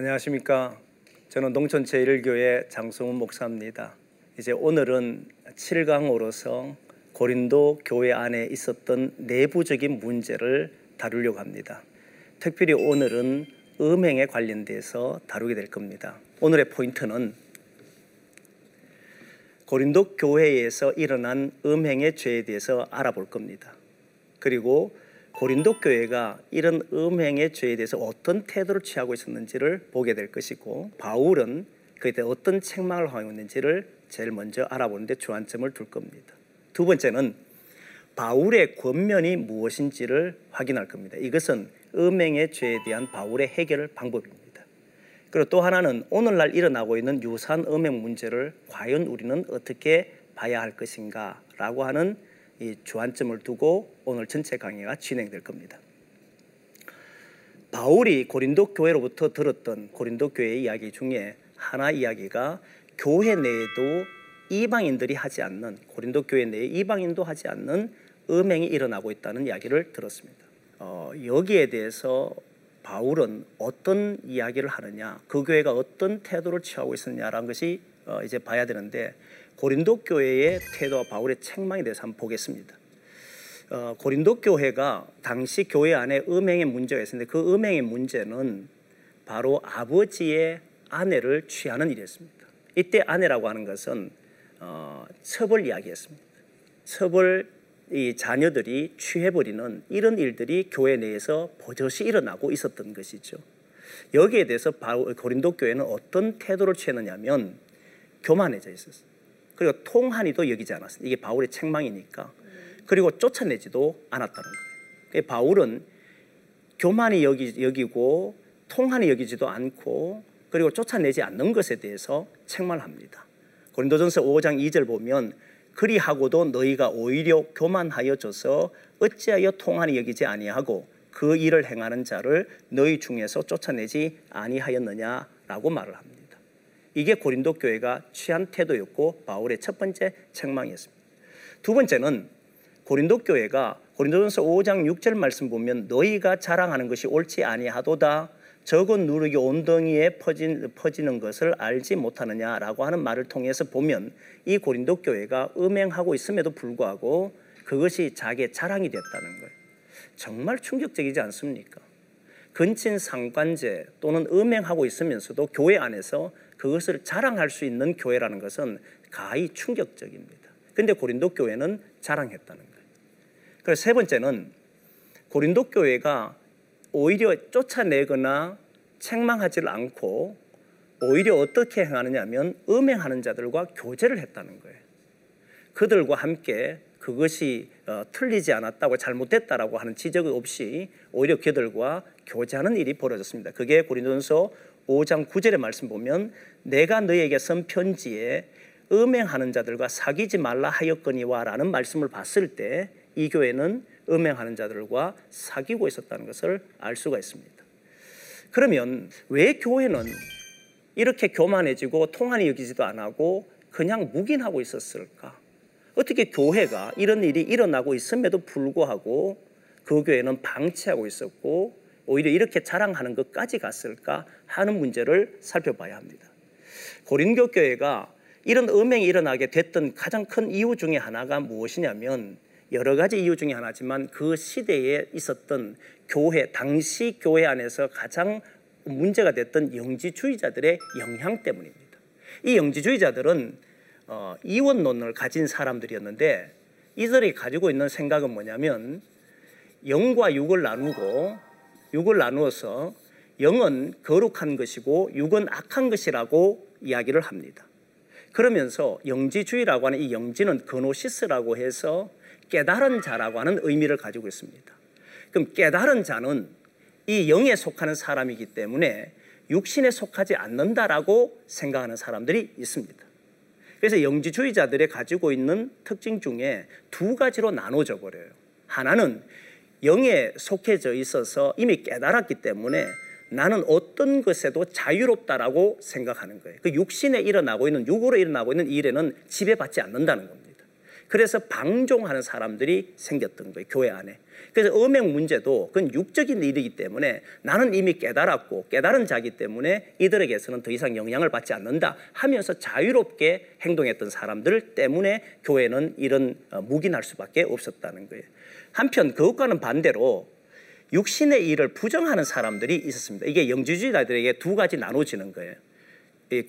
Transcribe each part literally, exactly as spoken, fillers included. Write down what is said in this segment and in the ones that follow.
안녕하십니까. 저는 농촌제일교회 장성운 목사입니다. 이제 오늘은 칠 강으로서 고린도 교회 안에 있었던 내부적인 문제를 다루려고 합니다. 특별히 오늘은 음행에 관련돼서 다루게 될 겁니다. 오늘의 포인트는 고린도 교회에서 일어난 음행의 죄에 대해서 알아볼 겁니다. 그리고 고린도 교회가 이런 음행의 죄에 대해서 어떤 태도를 취하고 있었는지를 보게 될 것이고, 바울은 그에 대해 어떤 책망을 허용했는지를 제일 먼저 알아보는데 주안점을 둘 겁니다. 두 번째는 바울의 권면이 무엇인지를 확인할 겁니다. 이것은 음행의 죄에 대한 바울의 해결 방법입니다. 그리고 또 하나는 오늘날 일어나고 있는 유사한 음행 문제를 과연 우리는 어떻게 봐야 할 것인가 라고 하는 이 주안점을 두고 오늘 전체 강의가 진행될 겁니다. 바울이 고린도 교회로부터 들었던 고린도 교회의 이야기 중에 하나 이야기가 교회 내에도 이방인들이 하지 않는, 고린도 교회 내에 이방인도 하지 않는 음행이 일어나고 있다는 이야기를 들었습니다. 어, 여기에 대해서 바울은 어떤 이야기를 하느냐, 그 교회가 어떤 태도를 취하고 있었냐라는 것이 어, 이제 봐야 되는데, 고린도 교회의 태도와 바울의 책망에 대해서 한번 보겠습니다. 어, 고린도 교회가 당시 교회 안에 음행의 문제가 있었는데, 그 음행의 문제는 바로 아버지의 아내를 취하는 일이었습니다. 이때 아내라고 하는 것은 어, 첩을 이야기했습니다. 첩을 이 자녀들이 취해버리는 이런 일들이 교회 내에서 버젓이 일어나고 있었던 것이죠. 여기에 대해서 바울, 고린도 교회는 어떤 태도를 취했느냐면 교만해져 있었어요. 그리고 통한이도 여기지 않았어요. 이게 바울의 책망이니까. 그리고 쫓아내지도 않았다는 거예요. 바울은 교만히 여기, 여기고 통한이 여기지도 않고 그리고 쫓아내지 않는 것에 대해서 책망을 합니다. 고린도전서 오 장 이 절 보면 그리하고도 너희가 오히려 교만하여져서 어찌하여 통한이 여기지 아니하고 그 일을 행하는 자를 너희 중에서 쫓아내지 아니하였느냐라고 말을 합니다. 이게 고린도 교회가 취한 태도였고 바울의 첫 번째 책망이었습니다. 두 번째는 고린도 교회가 고린도전서 오 장 육 절 말씀 보면 너희가 자랑하는 것이 옳지 아니하도다. 적은 누룩이 온덩이에 퍼진, 퍼지는 것을 알지 못하느냐라고 하는 말을 통해서 보면 이 고린도 교회가 음행하고 있음에도 불구하고 그것이 자기의 자랑이 됐다는 거예요. 정말 충격적이지 않습니까? 근친 상관제 또는 음행하고 있으면서도 교회 안에서 그것을 자랑할 수 있는 교회라는 것은 가히 충격적입니다. 그런데 고린도 교회는 자랑했다는 거예요. 그래서 세 번째는 고린도 교회가 오히려 쫓아내거나 책망하지를 않고 오히려 어떻게 행하느냐 하면 음행하는 자들과 교제를 했다는 거예요. 그들과 함께 그것이 어, 틀리지 않았다고 잘못됐다라고 하는 지적이 없이 오히려 그들과 교제하는 일이 벌어졌습니다. 그게 고린도전서 오 장 구 절의 말씀 보면 내가 너에게 쓴 편지에 음행하는 자들과 사귀지 말라 하였거니와 라는 말씀을 봤을 때 이 교회는 음행하는 자들과 사귀고 있었다는 것을 알 수가 있습니다. 그러면 왜 교회는 이렇게 교만해지고 통한이 여기지도 안 하고 그냥 묵인하고 있었을까? 어떻게 교회가 이런 일이 일어나고 있음에도 불구하고 그 교회는 방치하고 있었고 오히려 이렇게 자랑하는 것까지 갔을까 하는 문제를 살펴봐야 합니다. 고린도 교회가 이런 음행이 일어나게 됐던 가장 큰 이유 중에 하나가 무엇이냐면, 여러 가지 이유 중에 하나지만 그 시대에 있었던 교회, 당시 교회 안에서 가장 문제가 됐던 영지주의자들의 영향 때문입니다. 이 영지주의자들은 어, 이원론을 가진 사람들이었는데 이들이 가지고 있는 생각은 뭐냐면 영과 육을 나누고 육을 나누어서 영은 거룩한 것이고 육은 악한 것이라고 이야기를 합니다. 그러면서 영지주의라고 하는 이 영지는 그노시스라고 해서 깨달은 자라고 하는 의미를 가지고 있습니다. 그럼 깨달은 자는 이 영에 속하는 사람이기 때문에 육신에 속하지 않는다라고 생각하는 사람들이 있습니다. 그래서 영지주의자들이 가지고 있는 특징 중에 두 가지로 나눠져 버려요. 하나는 영에 속해져 있어서 이미 깨달았기 때문에 나는 어떤 것에도 자유롭다라고 생각하는 거예요. 그 육신에 일어나고 있는, 육으로 일어나고 있는 일에는 지배받지 않는다는 겁니다. 그래서 방종하는 사람들이 생겼던 거예요, 교회 안에. 그래서 음행 문제도 그건 육적인 일이기 때문에 나는 이미 깨달았고 깨달은 자기 때문에 이들에게서는 더 이상 영향을 받지 않는다 하면서 자유롭게 행동했던 사람들 때문에 교회는 이런 묵인할 수밖에 없었다는 거예요. 한편 그것과는 반대로 육신의 일을 부정하는 사람들이 있었습니다. 이게 영지주의자들에게 두 가지 나눠지는 거예요.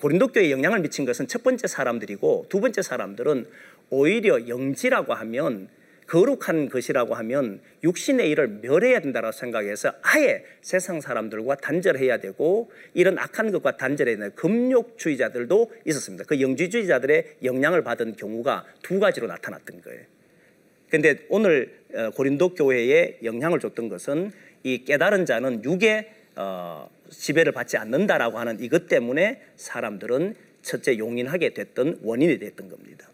고린도 교회에 영향을 미친 것은 첫 번째 사람들이고, 두 번째 사람들은 오히려 영지라고 하면, 거룩한 것이라고 하면 육신의 일을 멸해야 된다고 생각해서 아예 세상 사람들과 단절해야 되고 이런 악한 것과 단절해야 되는 금욕주의자들도 있었습니다. 그 영지주의자들의 영향을 받은 경우가 두 가지로 나타났던 거예요. 그런데 오늘 고린도 교회에 영향을 줬던 것은 이 깨달은 자는 육의 어, 지배를 받지 않는다라고 하는 이것 때문에 사람들은 첫째 용인하게 됐던 원인이 됐던 겁니다.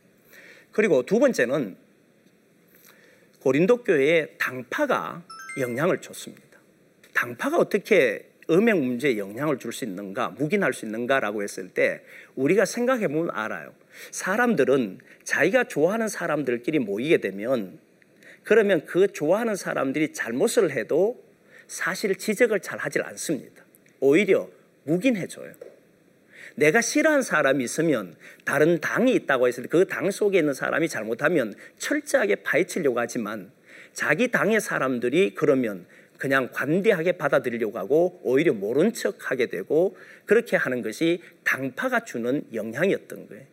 그리고 두 번째는 고린도 교회의 당파가 영향을 줬습니다. 당파가 어떻게 음행 문제에 영향을 줄 수 있는가, 묵인할 수 있는가라고 했을 때 우리가 생각해 보면 알아요. 사람들은 자기가 좋아하는 사람들끼리 모이게 되면, 그러면 그 좋아하는 사람들이 잘못을 해도 사실 지적을 잘 하질 않습니다. 오히려 묵인해줘요. 내가 싫어하는 사람이 있으면, 다른 당이 있다고 했을 때 그 당 속에 있는 사람이 잘못하면 철저하게 파헤치려고 하지만, 자기 당의 사람들이 그러면 그냥 관대하게 받아들이려고 하고 오히려 모른 척하게 되고, 그렇게 하는 것이 당파가 주는 영향이었던 거예요.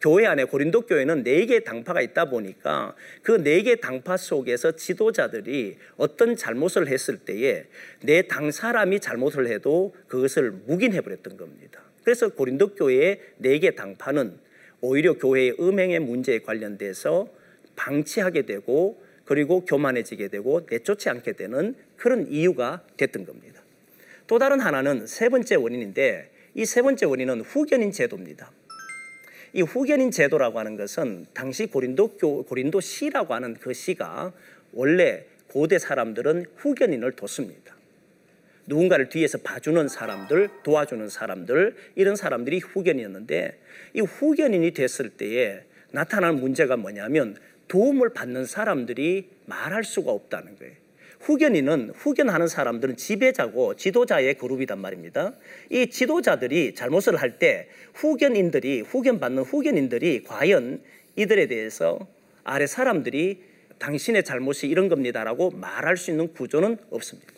교회 안에, 고린도 교회는 네 개의 당파가 있다 보니까 그 네 개의 당파 속에서 지도자들이 어떤 잘못을 했을 때에 내 당 사람이 잘못을 해도 그것을 묵인해버렸던 겁니다. 그래서 고린도 교회의 네 개의 당파는 오히려 교회의 음행의 문제에 관련돼서 방치하게 되고, 그리고 교만해지게 되고 내쫓지 않게 되는 그런 이유가 됐던 겁니다. 또 다른 하나는 세 번째 원인인데, 이 세 번째 원인은 후견인 제도입니다. 이 후견인 제도라고 하는 것은 당시 고린도 교, 고린도 시라고 하는 그 시가 원래 고대 사람들은 후견인을 뒀습니다. 누군가를 뒤에서 봐주는 사람들, 도와주는 사람들, 이런 사람들이 후견인이었는데, 이 후견인이 됐을 때에 나타나는 문제가 뭐냐면 도움을 받는 사람들이 말할 수가 없다는 거예요. 후견인은, 후견하는 사람들은 지배자고 지도자의 그룹이란 말입니다. 이 지도자들이 잘못을 할 때 후견인들이, 후견받는 후견인들이 과연 이들에 대해서 아래 사람들이 당신의 잘못이 이런 겁니다라고 말할 수 있는 구조는 없습니다.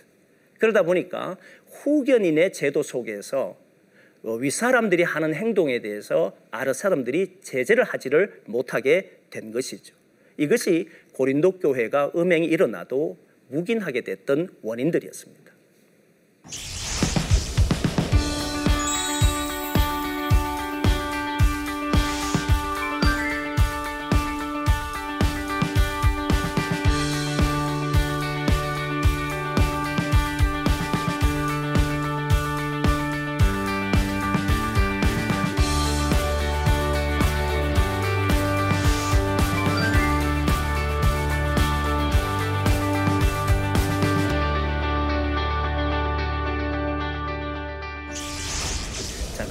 그러다 보니까 후견인의 제도 속에서 윗사람들이 하는 행동에 대해서 아래 사람들이 제재를 하지를 못하게 된 것이죠. 이것이 고린도 교회가 음행이 일어나도 묵인하게 됐던 원인들이었습니다.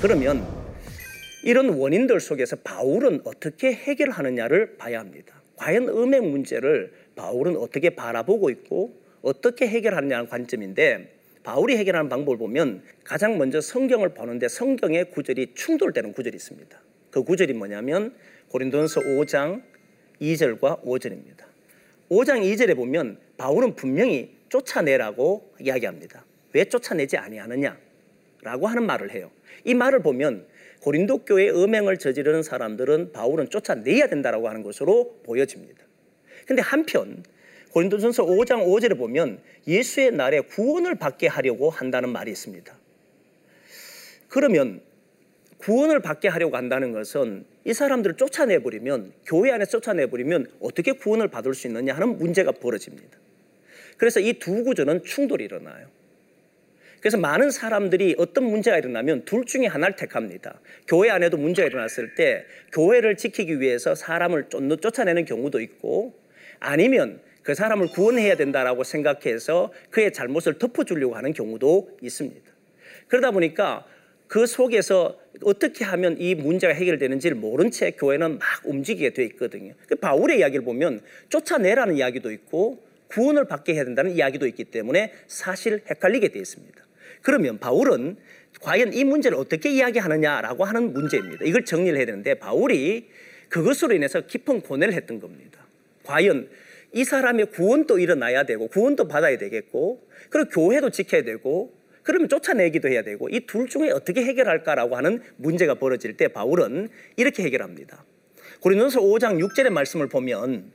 그러면 이런 원인들 속에서 바울은 어떻게 해결하느냐를 봐야 합니다. 과연 음행 문제를 바울은 어떻게 바라보고 있고 어떻게 해결하느냐는 관점인데, 바울이 해결하는 방법을 보면 가장 먼저 성경을 보는데 성경의 구절이 충돌되는 구절이 있습니다. 그 구절이 뭐냐면 고린도전서 오 장 이 절과 오 절입니다. 오 장 이 절에 보면 바울은 분명히 쫓아내라고 이야기합니다. 왜 쫓아내지 아니하느냐 라고 하는 말을 해요. 이 말을 보면 고린도 교회의 음행을 저지르는 사람들은 바울은 쫓아내야 된다라고 하는 것으로 보여집니다. 그런데 한편 고린도전서 오 장 오 절에 보면 예수의 날에 구원을 받게 하려고 한다는 말이 있습니다. 그러면 구원을 받게 하려고 한다는 것은 이 사람들을 쫓아내버리면, 교회 안에 쫓아내버리면 어떻게 구원을 받을 수 있느냐 하는 문제가 벌어집니다. 그래서 이 두 구절은 충돌이 일어나요. 그래서 많은 사람들이 어떤 문제가 일어나면 둘 중에 하나를 택합니다. 교회 안에도 문제가 일어났을 때 교회를 지키기 위해서 사람을 쫓아내는 경우도 있고, 아니면 그 사람을 구원해야 된다라고 생각해서 그의 잘못을 덮어주려고 하는 경우도 있습니다. 그러다 보니까 그 속에서 어떻게 하면 이 문제가 해결되는지를 모른 채 교회는 막 움직이게 돼 있거든요. 바울의 이야기를 보면 쫓아내라는 이야기도 있고 구원을 받게 해야 된다는 이야기도 있기 때문에 사실 헷갈리게 돼 있습니다. 그러면 바울은 과연 이 문제를 어떻게 이야기하느냐라고 하는 문제입니다. 이걸 정리를 해야 되는데 바울이 그것으로 인해서 깊은 고뇌를 했던 겁니다. 과연 이 사람의 구원도 일어나야 되고 구원도 받아야 되겠고 그리고 교회도 지켜야 되고 그러면 쫓아내기도 해야 되고 이 둘 중에 어떻게 해결할까라고 하는 문제가 벌어질 때 바울은 이렇게 해결합니다. 고린도서 오 장 육 절의 말씀을 보면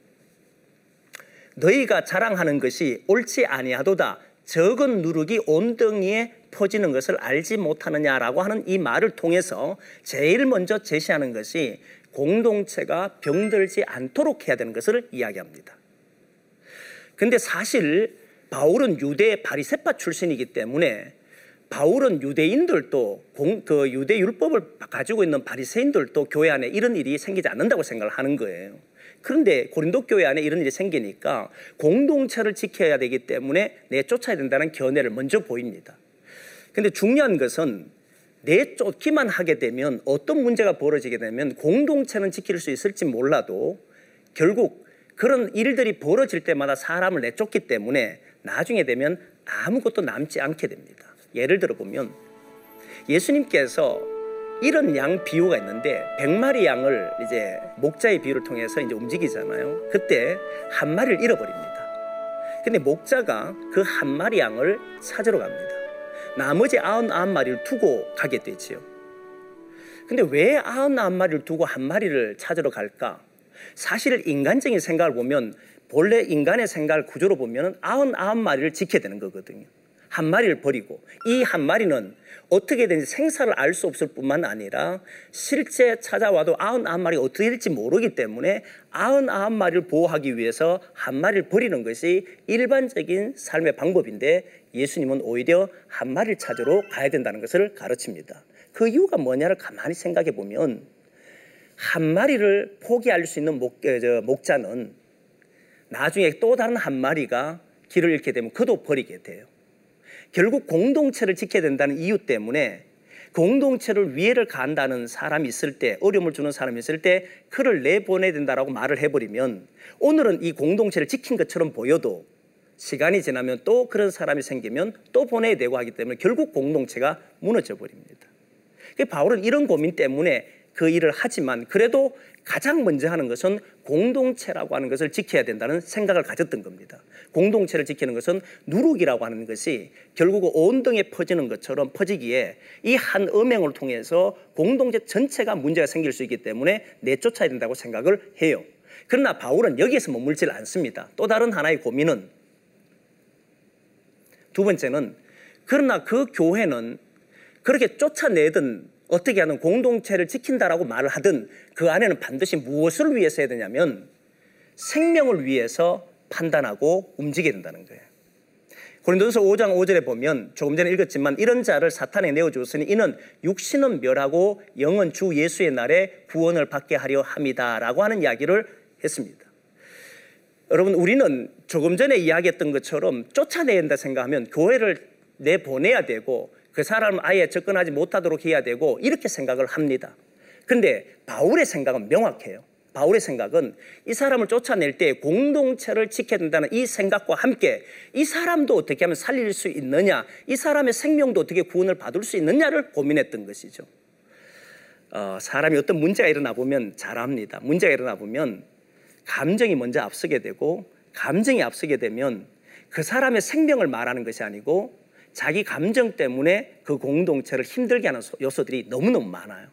너희가 자랑하는 것이 옳지 아니하도다. 적은 누룩이 온덩이에 퍼지는 것을 알지 못하느냐라고 하는 이 말을 통해서 제일 먼저 제시하는 것이 공동체가 병들지 않도록 해야 되는 것을 이야기합니다. 근데 사실 바울은 유대 바리새파 출신이기 때문에 바울은 유대인들도 그 유대 율법을 가지고 있는 바리새인들도 교회 안에 이런 일이 생기지 않는다고 생각을 하는 거예요. 그런데 고린도 교회 안에 이런 일이 생기니까 공동체를 지켜야 되기 때문에 내 쫓아야 된다는 견해를 먼저 보입니다. 그런데 중요한 것은 내 쫓기만 하게 되면 어떤 문제가 벌어지게 되면 공동체는 지킬 수 있을지 몰라도 결국 그런 일들이 벌어질 때마다 사람을 내쫓기 때문에 나중에 되면 아무것도 남지 않게 됩니다. 예를 들어 보면 예수님께서 이런 양 비유가 있는데 백 마리 양을 이제 목자의 비유를 통해서 이제 움직이잖아요. 그때 한 마리를 잃어버립니다. 근데 목자가 그 한 마리 양을 찾으러 갑니다. 나머지 구십구 마리를 두고 가게 되지요. 근데 왜 구십구 마리를 두고 한 마리를 찾으러 갈까? 사실 인간적인 생각을 보면 본래 인간의 생각 구조로 보면 구십구 마리를 지켜야 되는 거거든요. 한 마리를 버리고 이 한 마리는 어떻게 되는지 생사를 알 수 없을 뿐만 아니라 실제 찾아와도 구십구 마리가 어떻게 될지 모르기 때문에 구십구 마리를 보호하기 위해서 한 마리를 버리는 것이 일반적인 삶의 방법인데 예수님은 오히려 한 마리를 찾으러 가야 된다는 것을 가르칩니다. 그 이유가 뭐냐를 가만히 생각해 보면 한 마리를 포기할 수 있는 목, 저, 목자는 나중에 또 다른 한 마리가 길을 잃게 되면 그도 버리게 돼요. 결국 공동체를 지켜야 된다는 이유 때문에 공동체를 위해를 간다는 사람이 있을 때 어려움을 주는 사람이 있을 때 그를 내보내야 된다라고 말을 해버리면 오늘은 이 공동체를 지킨 것처럼 보여도 시간이 지나면 또 그런 사람이 생기면 또 보내야 되고 하기 때문에 결국 공동체가 무너져 버립니다. 바울은 이런 고민 때문에 그 일을 하지만 그래도 가장 먼저 하는 것은 공동체라고 하는 것을 지켜야 된다는 생각을 가졌던 겁니다. 공동체를 지키는 것은 누룩이라고 하는 것이 결국 온덩에 퍼지는 것처럼 퍼지기에 이 한 음행을 통해서 공동체 전체가 문제가 생길 수 있기 때문에 내쫓아야 된다고 생각을 해요. 그러나 바울은 여기에서 머물질 않습니다. 또 다른 하나의 고민은 두 번째는 그러나 그 교회는 그렇게 쫓아내든 어떻게 하든 공동체를 지킨다라고 말을 하든 그 안에는 반드시 무엇을 위해서 해야 되냐면 생명을 위해서 판단하고 움직여야 된다는 거예요. 고린도전서 오 장 오 절에 보면 조금 전에 읽었지만 이런 자를 사탄에 내어주었으니 이는 육신은 멸하고 영은 주 예수의 날에 구원을 받게 하려 함이다 라고 하는 이야기를 했습니다. 여러분 우리는 조금 전에 이야기했던 것처럼 쫓아내야 된다 생각하면 교회를 내보내야 되고 그 사람을 아예 접근하지 못하도록 해야 되고 이렇게 생각을 합니다. 근데 바울의 생각은 명확해요. 바울의 생각은 이 사람을 쫓아낼 때 공동체를 지켜야 된다는 이 생각과 함께 이 사람도 어떻게 하면 살릴 수 있느냐 이 사람의 생명도 어떻게 구원을 받을 수 있느냐를 고민했던 것이죠. 어, 사람이 어떤 문제가 일어나 보면 잘합니다. 문제가 일어나 보면 감정이 먼저 앞서게 되고 감정이 앞서게 되면 그 사람의 생명을 말하는 것이 아니고 자기 감정 때문에 그 공동체를 힘들게 하는 요소들이 너무너무 많아요.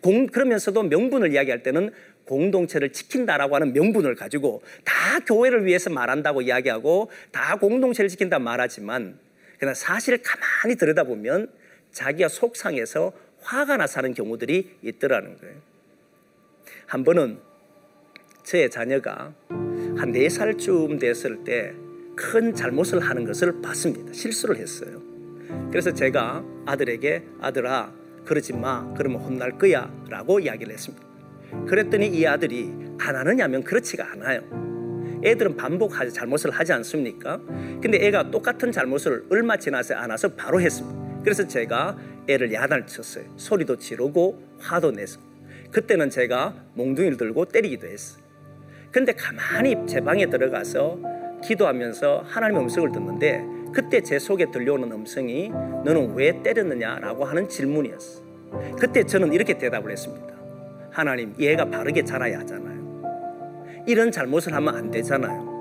공, 그러면서도 명분을 이야기할 때는 공동체를 지킨다라고 하는 명분을 가지고 다 교회를 위해서 말한다고 이야기하고 다 공동체를 지킨다 말하지만 그러나 사실 가만히 들여다보면 자기가 속상해서 화가 나서 하는 경우들이 있더라는 거예요. 한 번은 저의 자녀가 한 네 살쯤 됐을 때 큰 잘못을 하는 것을 봤습니다. 실수를 했어요. 그래서 제가 아들에게 아들아 그러지 마 그러면 혼날 거야 라고 이야기를 했습니다. 그랬더니 이 아들이 안 하느냐면 그렇지가 않아요. 애들은 반복하지 잘못을 하지 않습니까? 근데 애가 똑같은 잘못을 얼마 지나서 안 와서 바로 했습니다. 그래서 제가 애를 야단쳤어요. 소리도 지르고 화도 내서. 그때는 제가 몽둥이를 들고 때리기도 했어요. 근데 가만히 제 방에 들어가서 기도하면서 하나님의 음성을 듣는데 그때 제 속에 들려오는 음성이 너는 왜 때렸느냐라고 하는 질문이었어요. 그때 저는 이렇게 대답을 했습니다. 하나님, 얘가 바르게 자라야 하잖아요. 이런 잘못을 하면 안 되잖아요.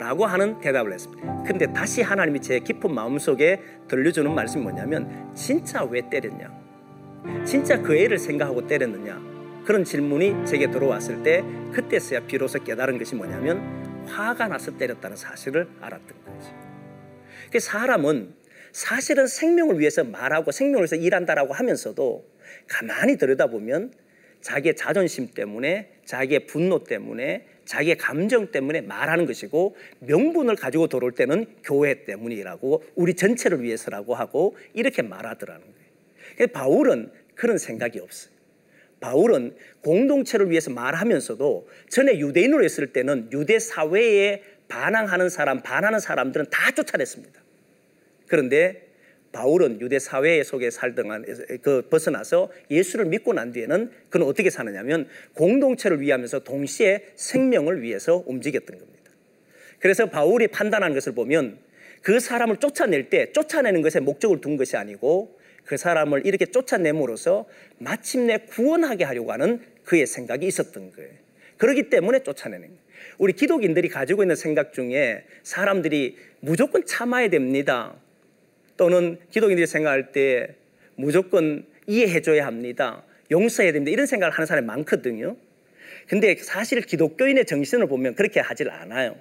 라고 하는 대답을 했습니다. 근데 다시 하나님이 제 깊은 마음속에 들려주는 말씀이 뭐냐면 진짜 왜 때렸냐? 진짜 그 애를 생각하고 때렸느냐? 그런 질문이 제게 들어왔을 때 그때서야 비로소 깨달은 것이 뭐냐면 화가 나서 때렸다는 사실을 알았던 거죠. 사람은 사실은 생명을 위해서 말하고 생명을 위해서 일한다라고 하면서도 가만히 들여다보면 자기의 자존심 때문에, 자기의 분노 때문에, 자기의 감정 때문에 말하는 것이고, 명분을 가지고 들어올 때는 교회 때문이라고, 우리 전체를 위해서라고 하고 이렇게 말하더라는 거예요. 바울은 그런 생각이 없어요. 바울은 공동체를 위해서 말하면서도 전에 유대인으로 있을 때는 유대 사회에 반항하는 사람, 반하는 사람들은 다 쫓아냈습니다. 그런데 바울은 유대 사회 속에 살던 그 벗어나서 예수를 믿고 난 뒤에는 그는 어떻게 사느냐면 공동체를 위하면서 동시에 생명을 위해서 움직였던 겁니다. 그래서 바울이 판단하는 것을 보면 그 사람을 쫓아낼 때 쫓아내는 것에 목적을 둔 것이 아니고 그 사람을 이렇게 쫓아냄으로써 마침내 구원하게 하려고 하는 그의 생각이 있었던 거예요. 그렇기 때문에 쫓아내는 거예요. 우리 기독인들이 가지고 있는 생각 중에 사람들이 무조건 참아야 됩니다. 또는 기독인들이 생각할 때 무조건 이해해줘야 합니다. 용서해야 됩니다. 이런 생각을 하는 사람이 많거든요. 근데 사실 기독교인의 정신을 보면 그렇게 하질 않아요.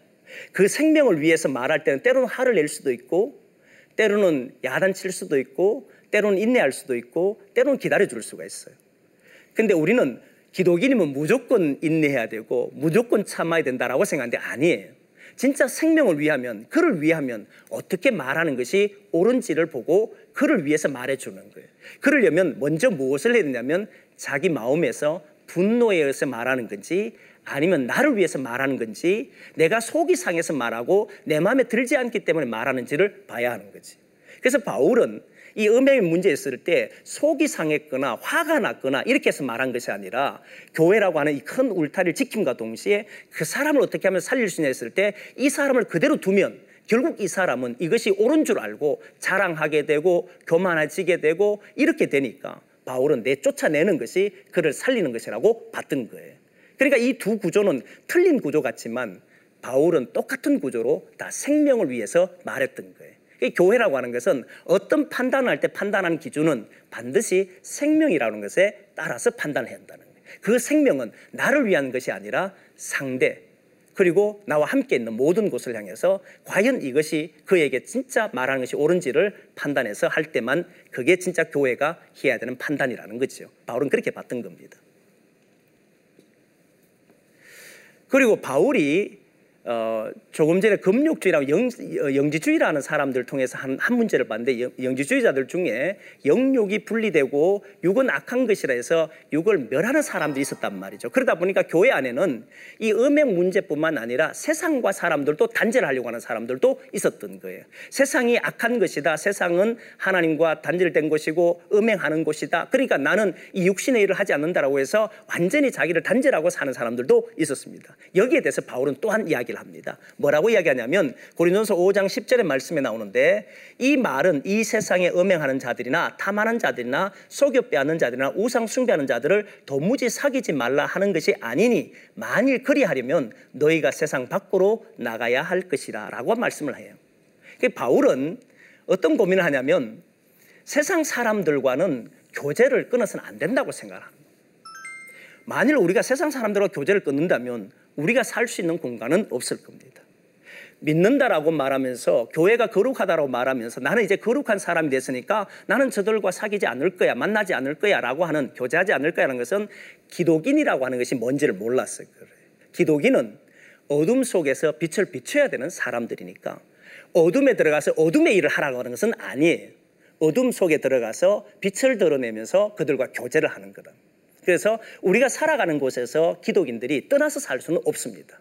그 생명을 위해서 말할 때는 때로는 화를 낼 수도 있고, 때로는 야단칠 수도 있고, 때로는 인내할 수도 있고, 때로는 기다려줄 수가 있어요. 근데 우리는 기독인이면 무조건 인내해야 되고 무조건 참아야 된다라고 생각하는데 아니에요. 진짜 생명을 위하면, 그를 위하면 어떻게 말하는 것이 옳은지를 보고 그를 위해서 말해주는 거예요. 그러려면 먼저 무엇을 해야 되냐면 자기 마음에서 분노에 의해서 말하는 건지, 아니면 나를 위해서 말하는 건지, 내가 속이 상해서 말하고 내 마음에 들지 않기 때문에 말하는지를 봐야 하는 거지. 그래서 바울은 이 음행의 문제에 있을 때 속이 상했거나 화가 났거나 이렇게 해서 말한 것이 아니라 교회라고 하는 이 큰 울타리를 지킴과 동시에 그 사람을 어떻게 하면 살릴 수 있냐 했을 때 이 사람을 그대로 두면 결국 이 사람은 이것이 옳은 줄 알고 자랑하게 되고 교만해지게 되고 이렇게 되니까 바울은 내 쫓아내는 것이 그를 살리는 것이라고 봤던 거예요. 그러니까 이 두 구조는 틀린 구조 같지만 바울은 똑같은 구조로 다 생명을 위해서 말했던 거예요. 교회라고 하는 것은 어떤 판단을 할 때 판단하는 기준은 반드시 생명이라는 것에 따라서 판단을 해야 한다는 거예요. 그 생명은 나를 위한 것이 아니라 상대, 그리고 나와 함께 있는 모든 곳을 향해서 과연 이것이 그에게 진짜 말하는 것이 옳은지를 판단해서 할 때만 그게 진짜 교회가 해야 되는 판단이라는 거죠. 바울은 그렇게 봤던 겁니다. 그리고 바울이 어, 조금 전에 금욕주의라고 영, 영지주의라는 사람들을 통해서 한, 한 문제를 봤는데 영, 영지주의자들 중에 영욕이 분리되고 육은 악한 것이라 해서 육을 멸하는 사람들이 있었단 말이죠. 그러다 보니까 교회 안에는 이 음행 문제뿐만 아니라 세상과 사람들도 단절을 하려고 하는 사람들도 있었던 거예요. 세상이 악한 것이다. 세상은 하나님과 단절된 것이고 음행하는 것이다. 그러니까 나는 이 육신의 일을 하지 않는다라고 해서 완전히 자기를 단절하고 사는 사람들도 있었습니다. 여기에 대해서 바울은 또한 이야기를 합니다. 뭐라고 이야기하냐면 고린도전서 오 장 십 절의 말씀에 나오는데 이 말은 이 세상에 음행하는 자들이나 탐하는 자들이나 속여 빼앗는 자들이나 우상 숭배하는 자들을 도무지 사귀지 말라 하는 것이 아니니 만일 그리하려면 너희가 세상 밖으로 나가야 할 것이라 라고 말씀을 해요. 바울은 어떤 고민을 하냐면 세상 사람들과는 교제를 끊어서는 안 된다고 생각합니다. 만일 우리가 세상 사람들과 교제를 끊는다면 우리가 살 수 있는 공간은 없을 겁니다. 믿는다라고 말하면서 교회가 거룩하다라고 말하면서 나는 이제 거룩한 사람이 됐으니까 나는 저들과 사귀지 않을 거야, 만나지 않을 거야 라고 하는, 교제하지 않을 거야 라는 것은 기독인이라고 하는 것이 뭔지를 몰랐어요. 기독인은 어둠 속에서 빛을 비춰야 되는 사람들이니까 어둠에 들어가서 어둠의 일을 하라고 하는 것은 아니에요. 어둠 속에 들어가서 빛을 드러내면서 그들과 교제를 하는 거다. 그래서 우리가 살아가는 곳에서 기독인들이 떠나서 살 수는 없습니다.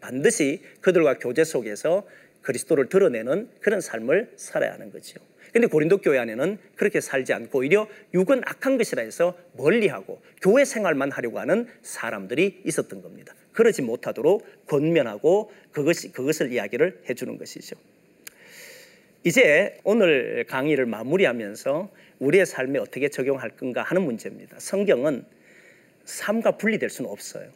반드시 그들과 교제 속에서 그리스도를 드러내는 그런 삶을 살아야 하는 거죠. 근데 고린도 교회 안에는 그렇게 살지 않고 오히려 육은 악한 것이라 해서 멀리하고 교회 생활만 하려고 하는 사람들이 있었던 겁니다. 그러지 못하도록 권면하고 그것이, 그것을 이야기를 해주는 것이죠. 이제 오늘 강의를 마무리하면서 우리의 삶에 어떻게 적용할 건가 하는 문제입니다. 성경은 삶과 분리될 수는 없어요.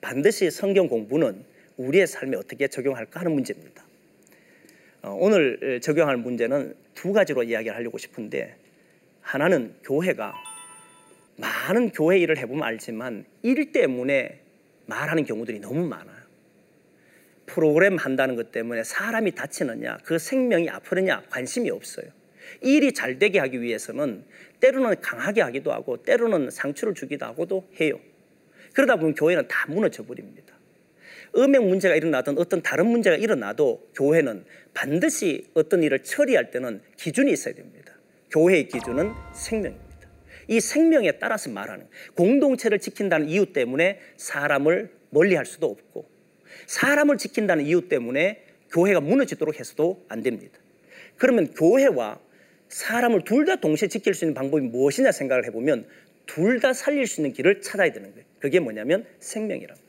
반드시 성경 공부는 우리의 삶에 어떻게 적용할까 하는 문제입니다. 오늘 적용할 문제는 두 가지로 이야기를 하려고 싶은데, 하나는 교회가 많은 교회 일을 해보면 알지만 일 때문에 말하는 경우들이 너무 많아요. 프로그램 한다는 것 때문에 사람이 다치느냐, 그 생명이 아프느냐 관심이 없어요. 일이 잘 되게 하기 위해서는 때로는 강하게 하기도 하고 때로는 상처를 주기도 하고도 해요. 그러다 보면 교회는 다 무너져 버립니다. 음행 문제가 일어나든 어떤 다른 문제가 일어나도 교회는 반드시 어떤 일을 처리할 때는 기준이 있어야 됩니다. 교회의 기준은 생명입니다. 이 생명에 따라서 말하는, 공동체를 지킨다는 이유 때문에 사람을 멀리할 수도 없고, 사람을 지킨다는 이유 때문에 교회가 무너지도록 해서도 안 됩니다. 그러면 교회와 사람을 둘 다 동시에 지킬 수 있는 방법이 무엇이냐 생각을 해보면 둘 다 살릴 수 있는 길을 찾아야 되는 거예요. 그게 뭐냐면 생명이랍니다.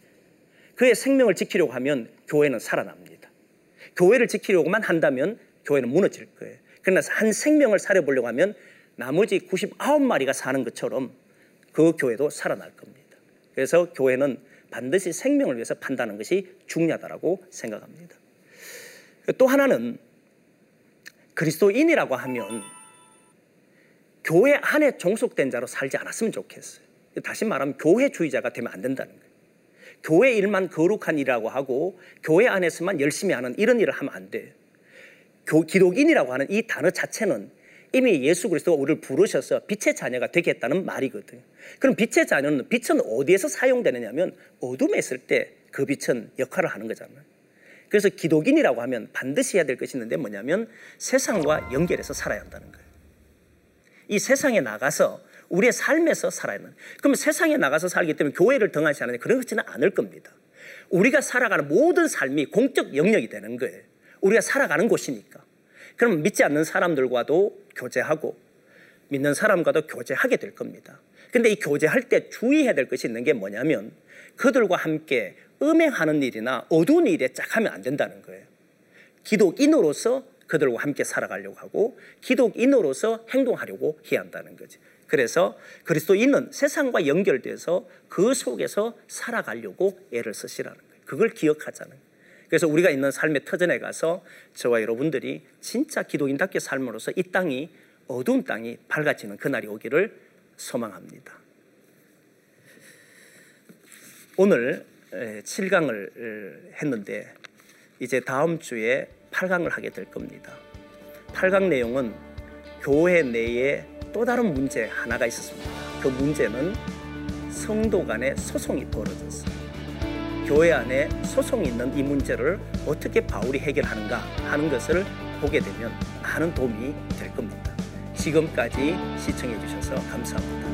그의 생명을 지키려고 하면 교회는 살아납니다. 교회를 지키려고만 한다면 교회는 무너질 거예요. 그러나 한 생명을 살려보려고 하면 나머지 구십구 마리가 사는 것처럼 그 교회도 살아날 겁니다. 그래서 교회는 반드시 생명을 위해서 판다는 것이 중요하다고 생각합니다. 또 하나는, 그리스도인이라고 하면 교회 안에 종속된 자로 살지 않았으면 좋겠어요. 다시 말하면 교회주의자가 되면 안 된다는 거예요. 교회 일만 거룩한 일이라고 하고 교회 안에서만 열심히 하는 이런 일을 하면 안 돼요. 기독인이라고 하는 이 단어 자체는 이미 예수 그리스도가 우리를 부르셔서 빛의 자녀가 되게 했다는 말이거든요. 그럼 빛의 자녀는, 빛은 어디에서 사용되느냐면 어둠에 있을 때 그 빛은 역할을 하는 거잖아요. 그래서 기독인이라고 하면 반드시 해야 될 것이 있는데 뭐냐면 세상과 연결해서 살아야 한다는 거예요. 이 세상에 나가서 우리의 삶에서 살아야 하는, 그럼 세상에 나가서 살기 때문에 교회를 등한시 하는데 그런 것지는 않을 겁니다. 우리가 살아가는 모든 삶이 공적 영역이 되는 거예요. 우리가 살아가는 곳이니까. 그럼 믿지 않는 사람들과도 교제하고 믿는 사람과도 교제하게 될 겁니다. 근데 이 교제할 때 주의해야 될 것이 있는 게 뭐냐면 그들과 함께 음행하는 일이나 어두운 일에 짝하면 안 된다는 거예요. 기독인으로서 그들과 함께 살아가려고 하고 기독인으로서 행동하려고 해야 한다는 거지. 그래서 그리스도인은 세상과 연결돼서 그 속에서 살아가려고 애를 쓰시라는 거예요. 그걸 기억하자는 거예요. 그래서 우리가 있는 삶의 터전에 가서 저와 여러분들이 진짜 기독인답게 삶으로써 이 땅이, 어두운 땅이 밝아지는 그날이 오기를 소망합니다. 오늘 칠 강을 했는데 이제 다음 주에 팔 강을 하게 될 겁니다. 팔 강 내용은 교회 내에 또 다른 문제 하나가 있었습니다. 그 문제는 성도 간의 소송이 벌어졌습니다. 교회 안에 소송이 있는 이 문제를 어떻게 바울이 해결하는가 하는 것을 보게 되면 많은 도움이 될 겁니다. 지금까지 시청해 주셔서 감사합니다.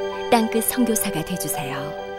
땅끝 선교사가 되어주세요.